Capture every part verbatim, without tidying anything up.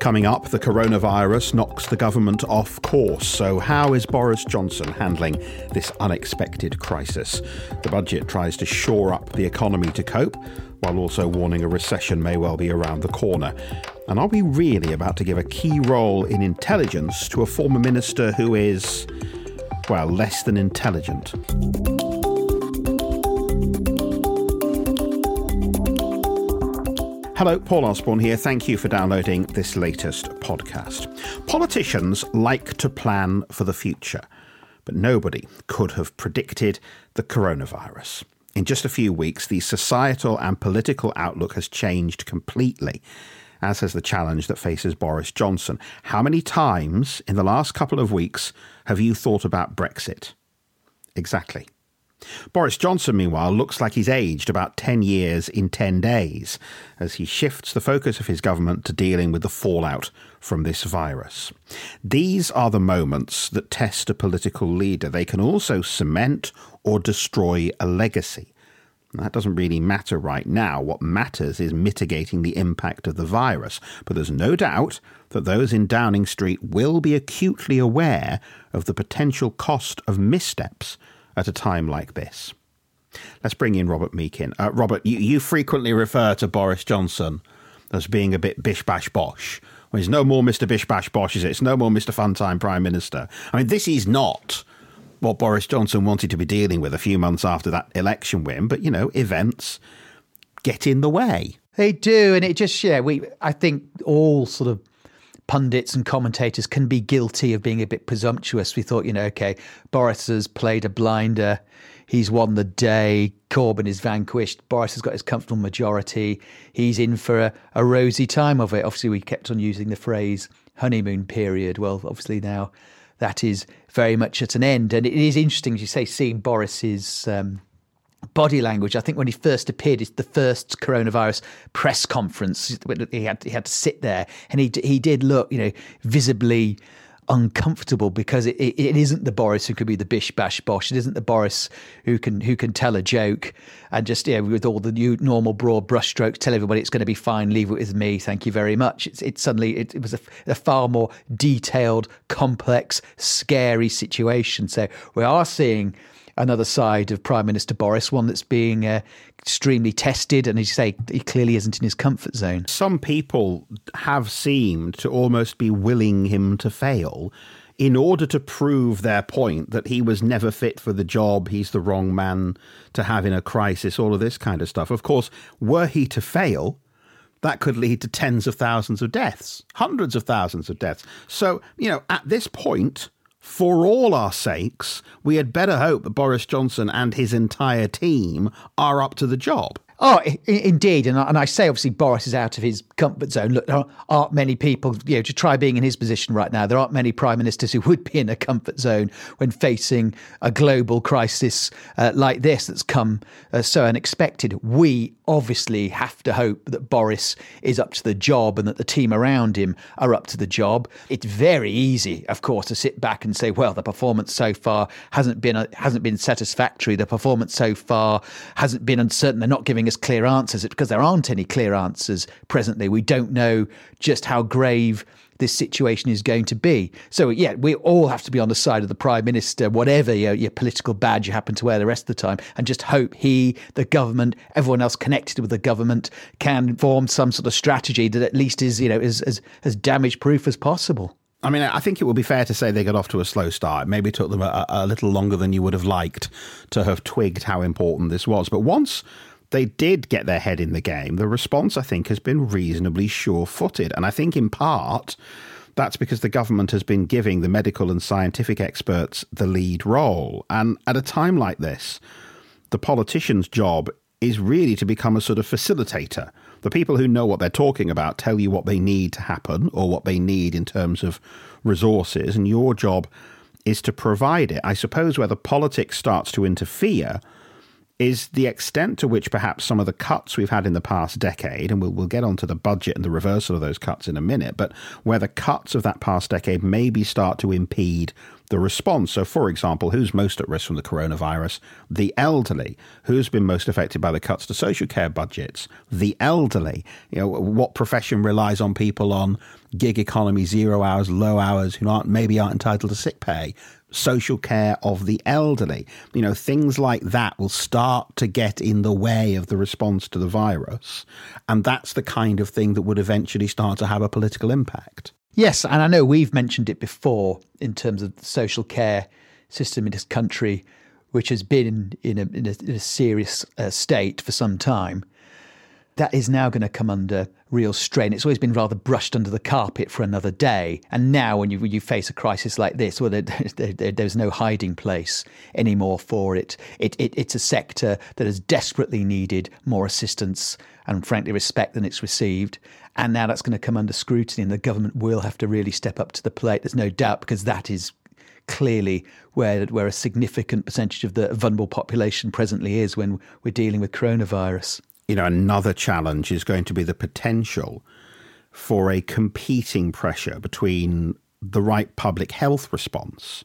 Coming up, the coronavirus knocks the government off course. So how is Boris Johnson handling this unexpected crisis? The budget tries to shore up the economy to cope, while also warning a recession may well be around the corner. And are we really about to give a key role in intelligence to a former minister who is, well, less than intelligent? Hello, Paul Osborne here. Thank you for downloading this latest podcast. Politicians like to plan for the future, but nobody could have predicted the coronavirus. In just a few weeks, the societal and political outlook has changed completely, as has the challenge that faces Boris Johnson. How many times in the last couple of weeks have you thought about Brexit? Exactly. Boris Johnson, meanwhile, looks like he's aged about ten years in ten days as he shifts the focus of his government to dealing with the fallout from this virus. These are the moments that test a political leader. They can also cement or destroy a legacy. That doesn't really matter right now. What matters is mitigating the impact of the virus. But there's no doubt that those in Downing Street will be acutely aware of the potential cost of missteps at a time like this. Let's bring in Robert Meekin. Uh, Robert, you, you frequently refer to Boris Johnson as being a bit bish-bash-bosh. Well, he's no more Mister Bish-bash-bosh, is it? It's no more Mister Funtime Prime Minister. I mean, this is not what Boris Johnson wanted to be dealing with a few months after that election win, but, you know, events get in the way. They do, and it just, yeah, we. I think all sort of pundits and commentators can be guilty of being a bit presumptuous. We thought, you know, OK, Boris has played a blinder. He's won the day. Corbyn is vanquished. Boris has got his comfortable majority. He's in for a, a rosy time of it. Obviously, we kept on using the phrase honeymoon period. Well, obviously now that is very much at an end. And it is interesting, as you say, seeing Boris's um, body language. I think when he first appeared, it's the first coronavirus press conference. He had he had to sit there, and he he did look, you know, visibly uncomfortable, because it, it, it isn't the Boris who could be the bish bash bosh. It isn't the Boris who can who can tell a joke and just, yeah, with all the new normal broad brushstrokes, tell everybody it's going to be fine, leave it with me, thank you very much. It's it suddenly it, it was a, a far more detailed, complex, scary situation. So we are seeing another side of Prime Minister Boris, one that's being uh, extremely tested. And as you say, he clearly isn't in his comfort zone. Some people have seemed to almost be willing him to fail in order to prove their point that he was never fit for the job, he's the wrong man to have in a crisis, all of this kind of stuff. Of course, were he to fail, that could lead to tens of thousands of deaths, hundreds of thousands of deaths. So, you know, at this point, for all our sakes, we had better hope that Boris Johnson and his entire team are up to the job. Oh, I- indeed. And I, and I say, obviously, Boris is out of his comfort zone. Look, there aren't many people, you know, to try being in his position right now. There aren't many prime ministers who would be in a comfort zone when facing a global crisis uh, like this that's come uh, so unexpected. We obviously have to hope that Boris is up to the job and that the team around him are up to the job. It's very easy, of course, to sit back and say, well, the performance so far hasn't been hasn't been satisfactory. The performance so far hasn't been uncertain. They're not giving us clear answers. It's because there aren't any clear answers presently. We don't know just how grave this situation is going to be. So, yeah, we all have to be on the side of the Prime Minister, whatever your, your political badge you happen to wear the rest of the time, and just hope he, the government, everyone else connected with the government can form some sort of strategy that at least is, you know, is as, as damage-proof as possible. I mean, I think it would be fair to say they got off to a slow start. Maybe it took them a, a little longer than you would have liked to have twigged how important this was. But once they did get their head in the game, the response, I think, has been reasonably sure-footed. And I think in part that's because the government has been giving the medical and scientific experts the lead role. And at a time like this, the politician's job is really to become a sort of facilitator. The people who know what they're talking about tell you what they need to happen or what they need in terms of resources. And your job is to provide it. I suppose where the politics starts to interfere is the extent to which perhaps some of the cuts we've had in the past decade, and we'll, we'll get onto the budget and the reversal of those cuts in a minute, but where the cuts of that past decade maybe start to impede the response. So, for example, who's most at risk from the coronavirus? The elderly. Who's been most affected by the cuts to social care budgets? The elderly. You know, what profession relies on people on gig economy, zero hours, low hours, who aren't maybe aren't entitled to sick pay? Social care of the elderly. You know, things like that will start to get in the way of the response to the virus. And that's the kind of thing that would eventually start to have a political impact. Yes, and I know we've mentioned it before in terms of the social care system in this country, which has been in a, in a, in a serious uh, state for some time. That is now going to come under real strain. It's always been rather brushed under the carpet for another day. And now when you when you face a crisis like this, well, there, there, there's no hiding place anymore for it. It, it. It's a sector that has desperately needed more assistance and, frankly, respect than it's received. And now that's going to come under scrutiny, and the government will have to really step up to the plate. There's no doubt, because that is clearly where, where a significant percentage of the vulnerable population presently is when we're dealing with coronavirus. You know, another challenge is going to be the potential for a competing pressure between the right public health response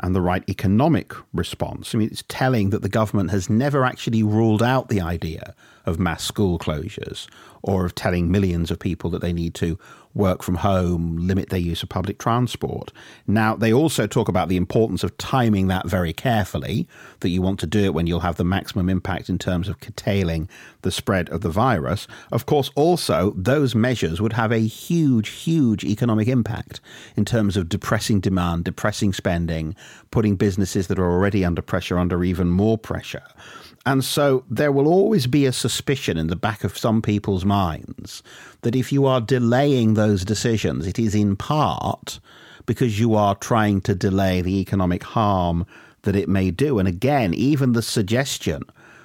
and the right economic response. I mean, it's telling that the government has never actually ruled out the idea of mass school closures or of telling millions of people that they need to work from home, limit their use of public transport. Now, they also talk about the importance of timing that very carefully, that you want to do it when you'll have the maximum impact in terms of curtailing the spread of the virus. Of course, also, those measures would have a huge, huge economic impact in terms of depressing demand, depressing spending, putting businesses that are already under pressure under even more pressure. And so there will always be a suspicion in the back of some people's minds that if you are delaying those decisions, it is in part because you are trying to delay the economic harm that it may do. And again, even the suggestion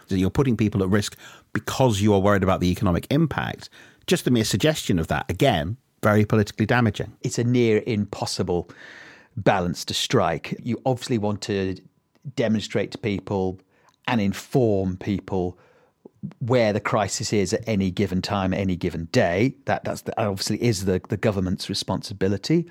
that you're putting people at risk because you are worried about the economic impact, just the mere suggestion of that, again, very politically damaging. It's a near impossible balance to strike. You obviously want to demonstrate to people and inform people where the crisis is at any given time, any given day. That that's the, obviously is the, the government's responsibility.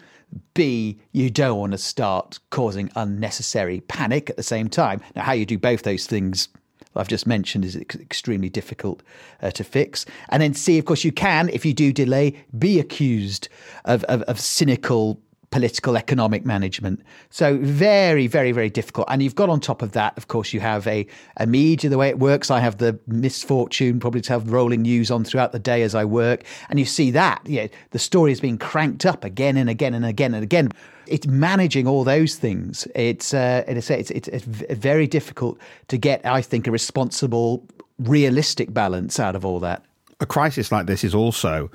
B, you don't want to start causing unnecessary panic at the same time. Now, how you do both those things I've just mentioned is extremely difficult uh, to fix. And then C, of course, you can, if you do delay, be accused of, of, of cynical political economic management. So very, very, very difficult. And you've got on top of that, of course, you have a, a media, the way it works. I have the misfortune probably to have rolling news on throughout the day as I work. And you see that, you know, the story is being cranked up again and again and again and again. It's managing all those things. It's, uh, it's, it's, it's, it's very difficult to get, I think, a responsible, realistic balance out of all that. A crisis like this is also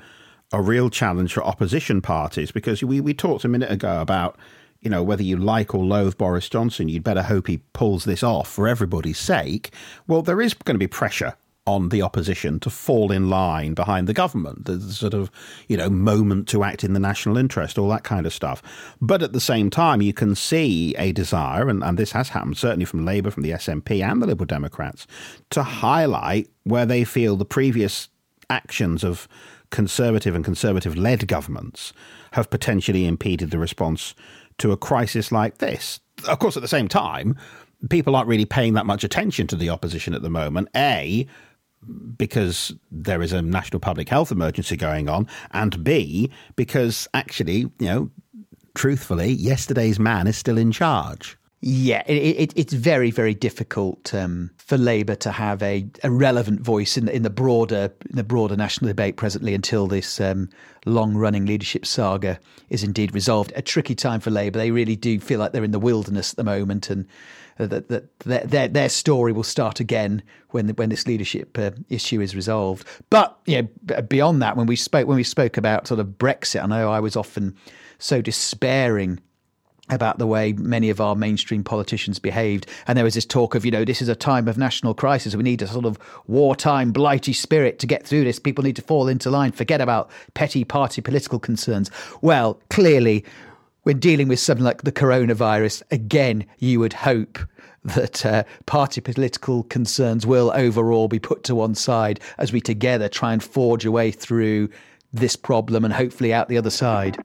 a real challenge for opposition parties, because we, we talked a minute ago about, you know, whether you like or loathe Boris Johnson, you'd better hope he pulls this off for everybody's sake. Well, there is going to be pressure on the opposition to fall in line behind the government, the sort of, you know, moment to act in the national interest, all that kind of stuff. But at the same time, you can see a desire, and, and this has happened certainly from Labour, from the S N P and the Liberal Democrats, to highlight where they feel the previous actions of Conservative and Conservative-led governments have potentially impeded the response to a crisis like this. Of course, at the same time, people aren't really paying that much attention to the opposition at the moment, A, because there is a national public health emergency going on, and B, because actually, you know, truthfully, yesterday's man is still in charge. Yeah, it, it, it's very, very difficult um, for Labour to have a, a relevant voice in, in the broader in the broader national debate presently until this um, long-running leadership saga is indeed resolved. A tricky time for Labour. They really do feel like they're in the wilderness at the moment, and that, that their their story will start again when when this leadership uh, issue is resolved. But yeah, you know, beyond that, when we spoke when we spoke about sort of Brexit, I know I was often so despairing about the way many of our mainstream politicians behaved. And there was this talk of, you know, this is a time of national crisis. We need a sort of wartime, blighty spirit to get through this. People need to fall into line. Forget about petty party political concerns. Well, clearly, when dealing with something like the coronavirus, again, you would hope that uh, party political concerns will overall be put to one side as we together try and forge a way through this problem and hopefully out the other side.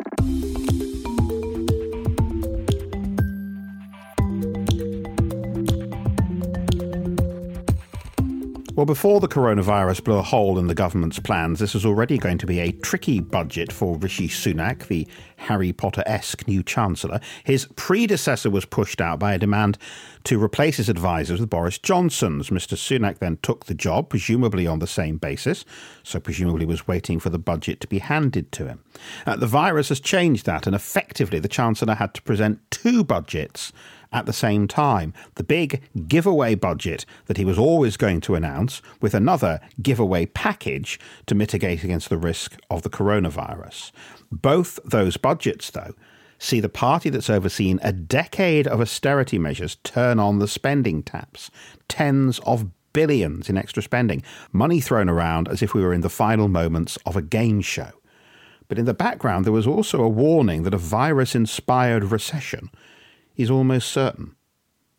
Well, before the coronavirus blew a hole in the government's plans, this was already going to be a tricky budget for Rishi Sunak, the Harry Potter-esque new Chancellor. His predecessor was pushed out by a demand to replace his advisers with Boris Johnson's. Mister Sunak then took the job, presumably on the same basis, so presumably was waiting for the budget to be handed to him. Uh, the virus has changed that, and effectively the Chancellor had to present two budgets at the same time. The big giveaway budget that he was always going to announce, with another giveaway package to mitigate against the risk of the coronavirus. Both those budgets, though, see the party that's overseen a decade of austerity measures turn on the spending taps. Tens of billions in extra spending. Money thrown around as if we were in the final moments of a game show. But in the background, there was also a warning that a virus-inspired recession is almost certain.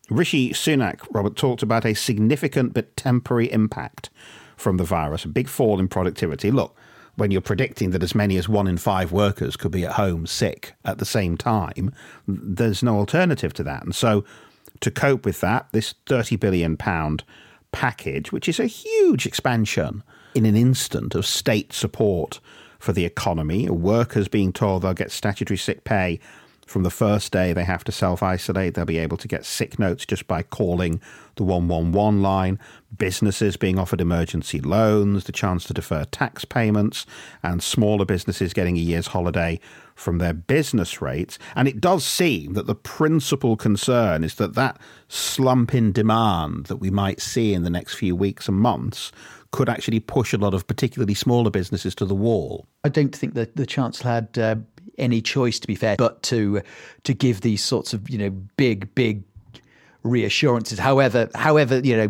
Rishi Sunak, Robert, talked about a significant but temporary impact from the virus, a big fall in productivity. Look, when you're predicting that as many as one in five workers could be at home sick at the same time, there's no alternative to that. And so to cope with that, this thirty billion pounds package, which is a huge expansion in an instant of state support for the economy, workers being told they'll get statutory sick pay from the first day they have to self-isolate, they'll be able to get sick notes just by calling the one one one line, businesses being offered emergency loans, the chance to defer tax payments, and smaller businesses getting a year's holiday from their business rates. And it does seem that the principal concern is that that slump in demand that we might see in the next few weeks and months could actually push a lot of particularly smaller businesses to the wall. I don't think that the Chancellor had Uh... any choice, to be fair, but to to give these sorts of, you know, big, big reassurances, however, however you know,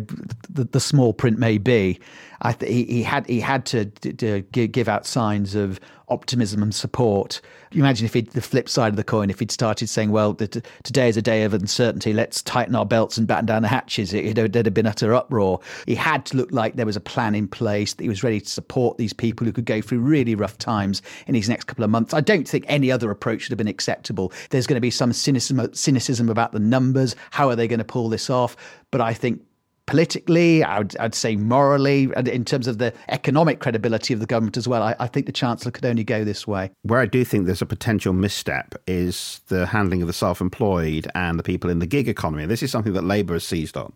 the, the small print may be. I th- he, he had he had to, to give out signs of optimism and support. You imagine if he'd, the flip side of the coin, if he'd started saying, well, today is a day of uncertainty, let's tighten our belts and batten down the hatches, it, it, there'd have been utter uproar. He had to look like there was a plan in place, that he was ready to support these people who could go through really rough times in these next couple of months. I don't think any other approach would have been acceptable. There's going to be some cynicism, cynicism about the numbers. How are they going to pull this off? But I think politically, I'd, I'd say morally, and in terms of the economic credibility of the government as well, I, I think the Chancellor could only go this way. Where I do think there's a potential misstep is the handling of the self-employed and the people in the gig economy. This is something that Labour has seized on.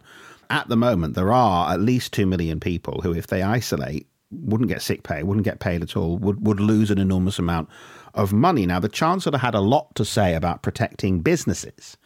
At the moment, there are at least two million people who, if they isolate, wouldn't get sick pay, wouldn't get paid at all, would, would lose an enormous amount of money. Now, the Chancellor had a lot to say about protecting businesses.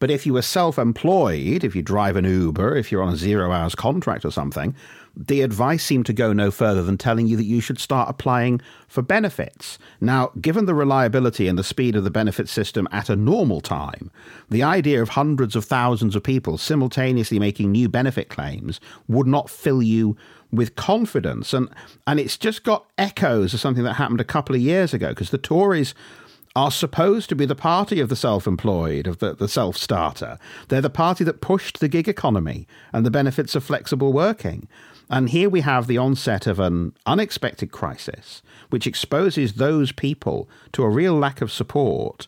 But if you were self-employed, if you drive an Uber, if you're on a zero hours contract or something, the advice seemed to go no further than telling you that you should start applying for benefits. Now, given the reliability and the speed of the benefit system at a normal time, the idea of hundreds of thousands of people simultaneously making new benefit claims would not fill you with confidence. And, and it's just got echoes of something that happened a couple of years ago, because the Tories are supposed to be the party of the self-employed, of the, the self-starter. They're the party that pushed the gig economy and the benefits of flexible working. And here we have the onset of an unexpected crisis, which exposes those people to a real lack of support.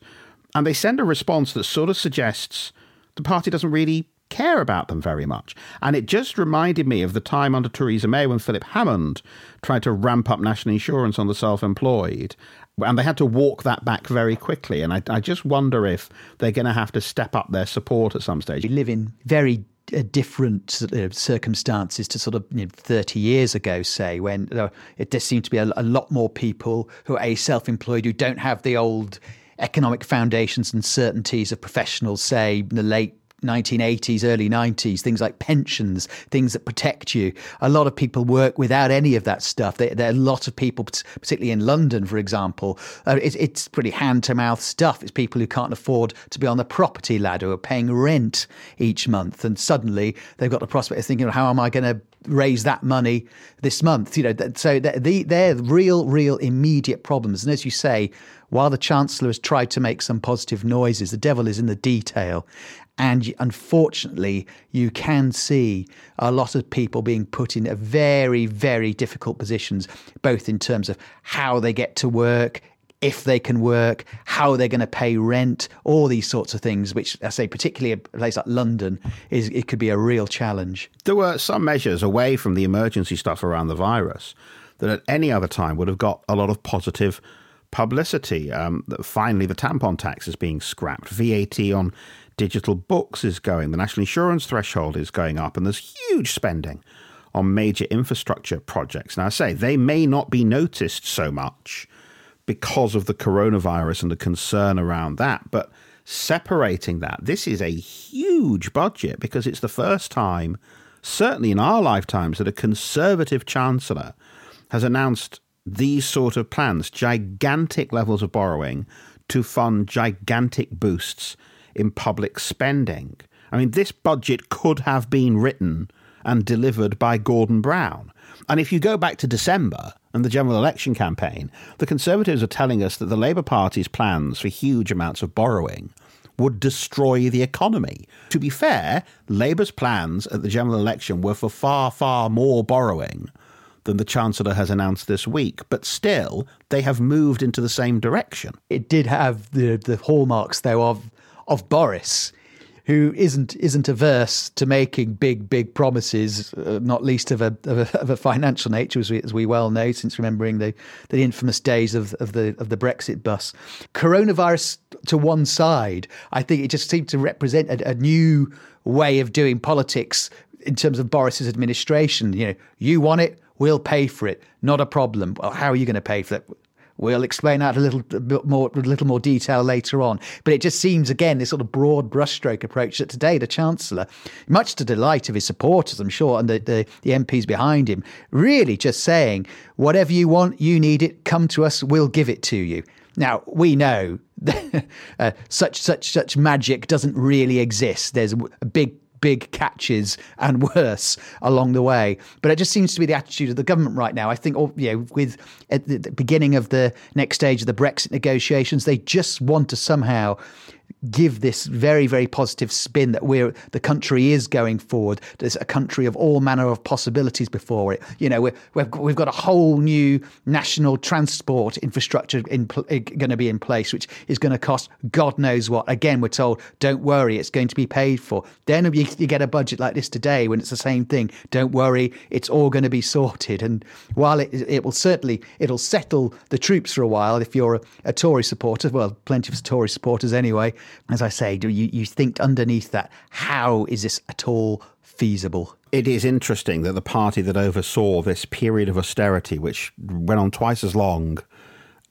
And they send a response that sort of suggests the party doesn't really care about them very much. And it just reminded me of the time under Theresa May when Philip Hammond tried to ramp up national insurance on the self-employed. And they had to walk that back very quickly. And I, I just wonder if they're going to have to step up their support at some stage. We live in very uh, different uh, circumstances to sort of you know, thirty years ago, say, when uh, it, there seemed to be a, a lot more people who are self-employed, who don't have the old economic foundations and certainties of professionals, say, in the late nineteen eighties, early nineties, things like pensions, things that protect you. A lot of people work without any of that stuff. There, there are a lot of people, particularly in London, for example, uh, it, it's pretty hand-to-mouth stuff. It's people who can't afford to be on the property ladder or paying rent each month. And suddenly they've got the prospect of thinking, how am I going to raise that money this month? You know, th- so th- the, they're real, real immediate problems. And as you say, while the Chancellor has tried to make some positive noises, the devil is in the detail. And unfortunately, you can see a lot of people being put in a very, very difficult positions, both in terms of how they get to work, if they can work, how they're going to pay rent, all these sorts of things, which I say particularly a place like London, is it could be a real challenge. There were some measures away from the emergency stuff around the virus that at any other time would have got a lot of positive publicity. Um, finally, the tampon tax is being scrapped. V A T on digital books is going. The national insurance threshold is going up. And there's huge spending on major infrastructure projects. Now, I say they may not be noticed so much because of the coronavirus and the concern around that. But separating that, this is a huge budget because it's the first time, certainly in our lifetimes, that a Conservative Chancellor has announced these sort of plans, gigantic levels of borrowing to fund gigantic boosts in public spending. I mean, this budget could have been written and delivered by Gordon Brown. And if you go back to December and the general election campaign, the Conservatives are telling us that the Labour Party's plans for huge amounts of borrowing would destroy the economy. To be fair, Labour's plans at the general election were for far, far more borrowing than the Chancellor has announced this week. But still, they have moved into the same direction. It did have the, the hallmarks, though, of of Boris, who isn't isn't averse to making big, big promises, uh, not least of a, of a of a financial nature, as we as we well know, since remembering the, the infamous days of, of the of the Brexit bus. Coronavirus to one side, I think it just seemed to represent a, a new way of doing politics in terms of Boris's administration. You know, you want it, we'll pay for it, not a problem. Well, how are you going to pay for it? We'll explain that a little bit more, a little more detail later on. But it just seems, again, this sort of broad brushstroke approach that today the Chancellor, much to the delight of his supporters, I'm sure, and the, the, the M Ps behind him, really just saying, whatever you want, you need it, come to us, we'll give it to you. Now, we know uh, such, such, such magic doesn't really exist. There's a big big catches and worse along the way. But it just seems to be the attitude of the government right now. I think, or, you know, with at the beginning of the next stage of the Brexit negotiations, they just want to somehow give this very, very positive spin that we're the country is going forward. There's a country of all manner of possibilities before it. You know, we're, we've we've got a whole new national transport infrastructure in, in, going to be in place, which is going to cost God knows what. Again, we're told, don't worry, it's going to be paid for. Then you, you get a budget like this today when it's the same thing. Don't worry, it's all going to be sorted. And while it it will certainly it'll settle the troops for a while, if you're a, a Tory supporter, well, plenty of Tory supporters anyway. As I say, do you, you think underneath that, how is this at all feasible? It is interesting that the party that oversaw this period of austerity, which went on twice as long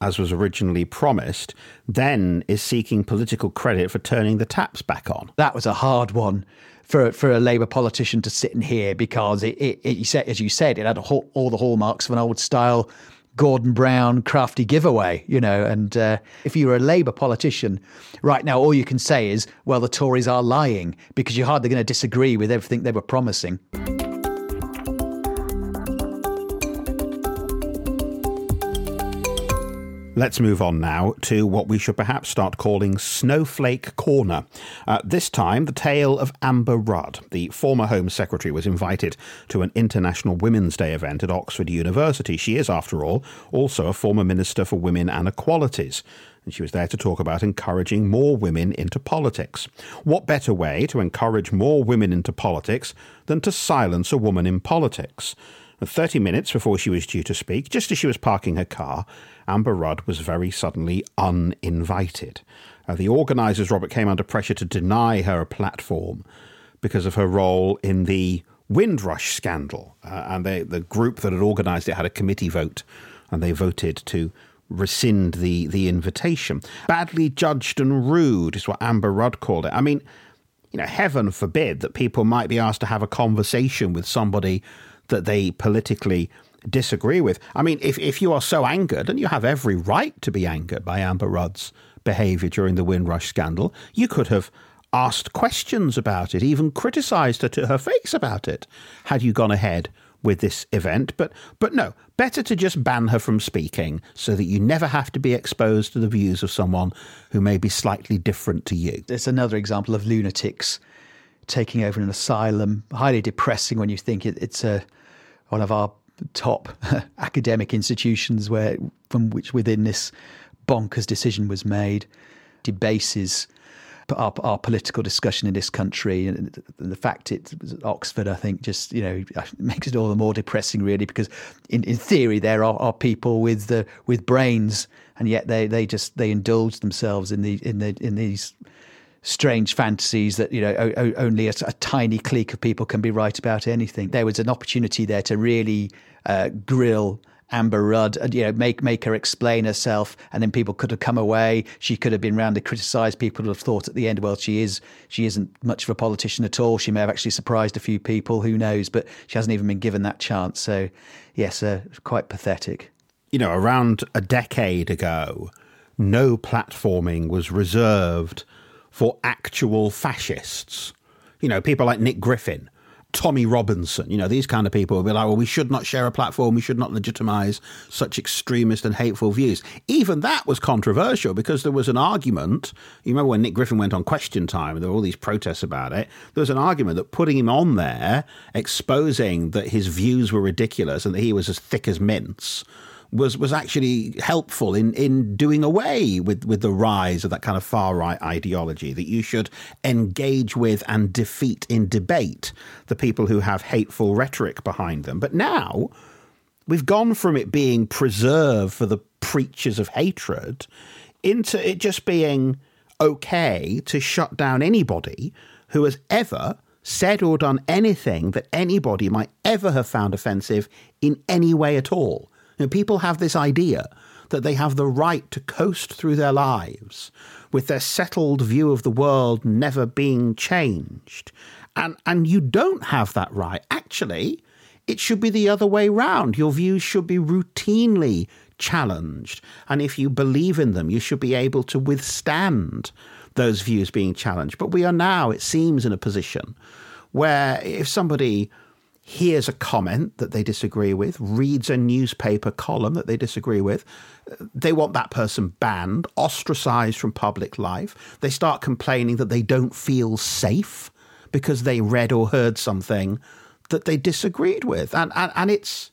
as was originally promised, then is seeking political credit for turning the taps back on. That was a hard one for for a Labour politician to sit in here because, it, it, it, as you said, it had all, all the hallmarks of an old-style Gordon Brown crafty giveaway, you know, and uh, if you're a Labour politician right now, all you can say is, well, the Tories are lying, because you're hardly going to disagree with everything they were promising. Let's move on now to what we should perhaps start calling Snowflake Corner. Uh, this time, the tale of Amber Rudd. The former Home Secretary was invited to an International Women's Day event at Oxford University. She is, after all, also a former Minister for Women and Equalities. And she was there to talk about encouraging more women into politics. What better way to encourage more women into politics than to silence a woman in politics? thirty minutes before she was due to speak, just as she was parking her car, Amber Rudd was very suddenly uninvited. Uh, the organisers, Robert, came under pressure to deny her a platform because of her role in the Windrush scandal. Uh, and they, the group that had organised it had a committee vote, and they voted to rescind the, the invitation. Badly judged and rude is what Amber Rudd called it. I mean, you know, heaven forbid that people might be asked to have a conversation with somebody that they politically disagree with. I mean, if, if you are so angered, and you have every right to be angered by Amber Rudd's behaviour during the Windrush scandal, you could have asked questions about it, even criticised her to her face about it, had you gone ahead with this event. But but no, better to just ban her from speaking so that you never have to be exposed to the views of someone who may be slightly different to you. There's another example of lunatics taking over an asylum. Highly depressing when you think it, it's a, one of our top academic institutions where from which within this bonkers decision was made, debases Our, our political discussion in this country, and the fact it was at Oxford, I think, just, you know, makes it all the more depressing, really, because in, in theory there are, are people with the with brains, and yet they, they just they indulge themselves in the in the in these strange fantasies that, you know, o- o- only a, a tiny clique of people can be right about anything. There was an opportunity there to really uh, grill Amber Rudd, and, you know, make make her explain herself, and then people could have come away. She could have been round to criticise. People would have thought at the end, well, she is she isn't much of a politician at all. She may have actually surprised a few people. Who knows? But she hasn't even been given that chance. So, yes, uh, quite pathetic. You know, around a decade ago, no platforming was reserved for actual fascists. You know, people like Nick Griffin, Tommy Robinson, you know, these kind of people would be like, well, we should not share a platform, we should not legitimise such extremist and hateful views. Even that was controversial because there was an argument. You remember when Nick Griffin went on Question Time, there were all these protests about it. There was an argument that putting him on there, exposing that his views were ridiculous and that he was as thick as mince, was was actually helpful in, in doing away with, with the rise of that kind of far-right ideology, that you should engage with and defeat in debate the people who have hateful rhetoric behind them. But now we've gone from it being preserved for the preachers of hatred into it just being okay to shut down anybody who has ever said or done anything that anybody might ever have found offensive in any way at all. You know, people have this idea that they have the right to coast through their lives with their settled view of the world never being changed. And and you don't have that right. Actually, it should be the other way round. Your views should be routinely challenged. And if you believe in them, you should be able to withstand those views being challenged. But we are now, it seems, in a position where if somebody hears a comment that they disagree with, reads a newspaper column that they disagree with, they want that person banned, ostracised from public life. They start complaining that they don't feel safe because they read or heard something that they disagreed with. And and, and it's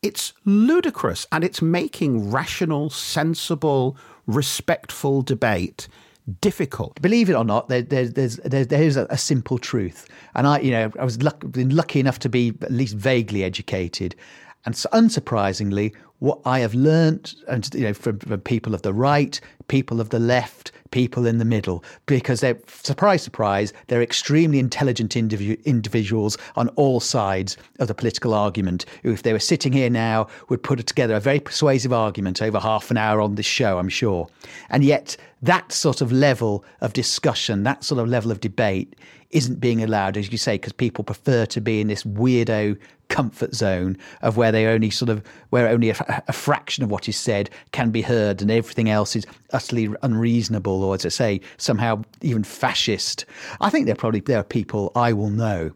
it's ludicrous, and it's making rational, sensible, respectful debate difficult. Believe it or not, there, there, there's there, there is a, a simple truth, and I, you know, I was luck, been lucky enough to be at least vaguely educated, and so unsurprisingly, what I have learnt, and you know, from, from people of the right, people of the left, people in the middle, because they're, surprise, surprise, they're extremely intelligent indiv- individuals on all sides of the political argument, who, if they were sitting here now, would put together a very persuasive argument over half an hour on this show, I'm sure. And yet that sort of level of discussion, that sort of level of debate isn't being allowed, as you say, because people prefer to be in this weirdo comfort zone of where they only sort of, where only a, a fraction of what is said can be heard and everything else is utterly unreasonable, or, as I say, somehow even fascist. I think there are probably there are people I will know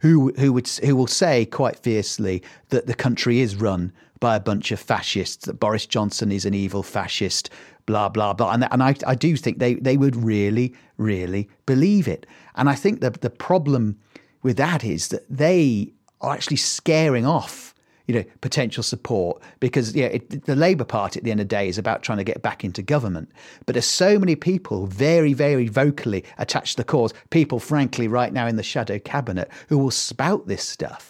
who who would who will say quite fiercely that the country is run by a bunch of fascists, that Boris Johnson is an evil fascist, blah, blah, blah. And, and I, I do think they, they would really, really believe it. And I think that the problem with that is that they are actually scaring off, you know, potential support, because, you know, it, the Labour Party at the end of the day is about trying to get back into government. But there's so many people very, very vocally attached to the cause, people, frankly, right now in the shadow cabinet, who will spout this stuff.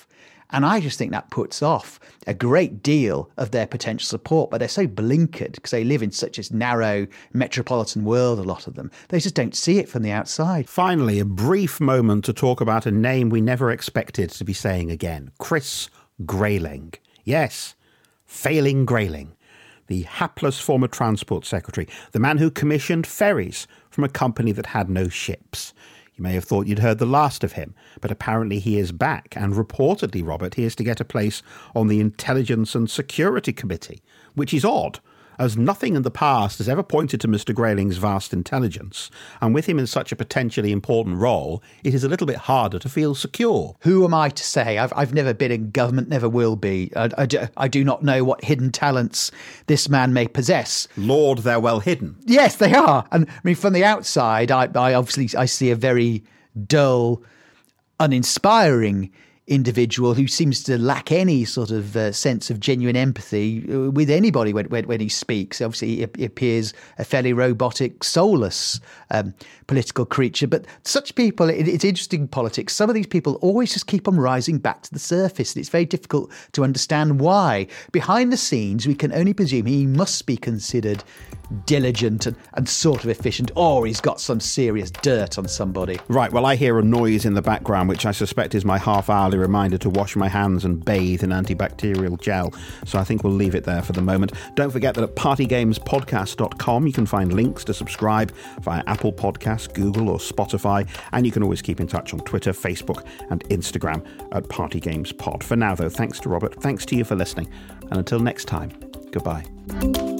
And I just think that puts off a great deal of their potential support. But they're so blinkered because they live in such a narrow metropolitan world, a lot of them. They just don't see it from the outside. Finally, a brief moment to talk about a name we never expected to be saying again. Chris Grayling. Yes, failing Grayling, the hapless former Transport Secretary, the man who commissioned ferries from a company that had no ships. You may have thought you'd heard the last of him, but apparently he is back, and reportedly, Robert, he is to get a place on the Intelligence and Security Committee, which is odd, as nothing in the past has ever pointed to Mister Grayling's vast intelligence, and with him in such a potentially important role, it is a little bit harder to feel secure. Who am I to say? I've, I've never been in government, never will be. I, I, do, I do not know what hidden talents this man may possess. Lord, they're well hidden. Yes, they are. And I mean, from the outside, I, I obviously I see a very dull, uninspiring individual who seems to lack any sort of uh, sense of genuine empathy with anybody when when, when he speaks. Obviously, he, he appears a fairly robotic, soulless um, political creature. But such people, it, it's interesting politics. Some of these people always just keep on rising back to the surface, and it's very difficult to understand why. Behind the scenes, we can only presume he must be considered diligent and, and sort of efficient, or he's got some serious dirt on somebody. Right, well, I hear a noise in the background, which I suspect is my half-hourly reminder to wash my hands and bathe in antibacterial gel, so I think we'll leave it there for the moment. Don't forget that at party games podcast dot com you can find links to subscribe via Apple Podcasts, Google or Spotify, and you can always keep in touch on Twitter, Facebook and Instagram at partygamespod. For now, though, thanks to Robert, thanks to you for listening, and until next time, goodbye.